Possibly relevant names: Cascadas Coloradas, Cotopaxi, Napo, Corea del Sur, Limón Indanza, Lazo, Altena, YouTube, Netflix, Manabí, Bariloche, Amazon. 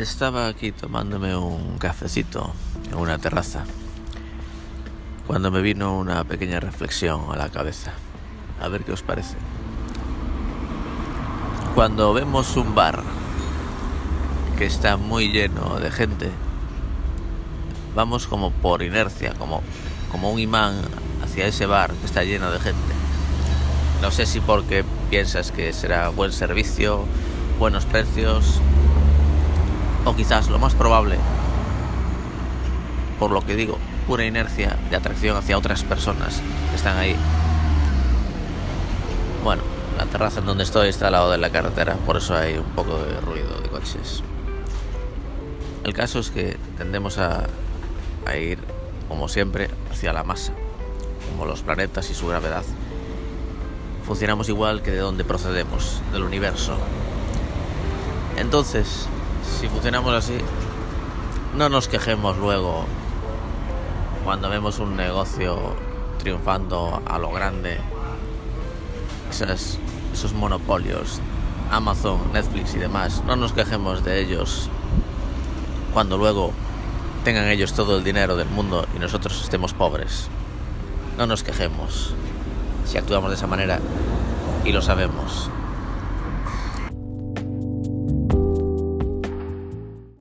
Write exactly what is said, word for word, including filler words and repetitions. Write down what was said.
Estaba aquí tomándome un cafecito en una terraza cuando me vino una pequeña reflexión a la cabeza. A ver qué os parece. Cuando vemos un bar que está muy lleno de gente, vamos como por inercia, como, como un imán hacia ese bar que está lleno de gente. No sé si porque piensas que será buen servicio, buenos precios, o quizás lo más probable, por lo que digo, pura inercia de atracción hacia otras personas que están ahí. Bueno, la terraza en donde estoy está al lado de la carretera, por eso hay un poco de ruido de coches. El caso es que tendemos a, a ir, como siempre, hacia la masa, como los planetas y su gravedad. Funcionamos igual que de donde procedemos, del universo. Entonces, si funcionamos así, no nos quejemos luego cuando vemos un negocio triunfando a lo grande, Esas, esos monopolios, Amazon, Netflix y demás. No nos quejemos de ellos cuando luego tengan ellos todo el dinero del mundo y nosotros estemos pobres. No nos quejemos si actuamos de esa manera y lo sabemos.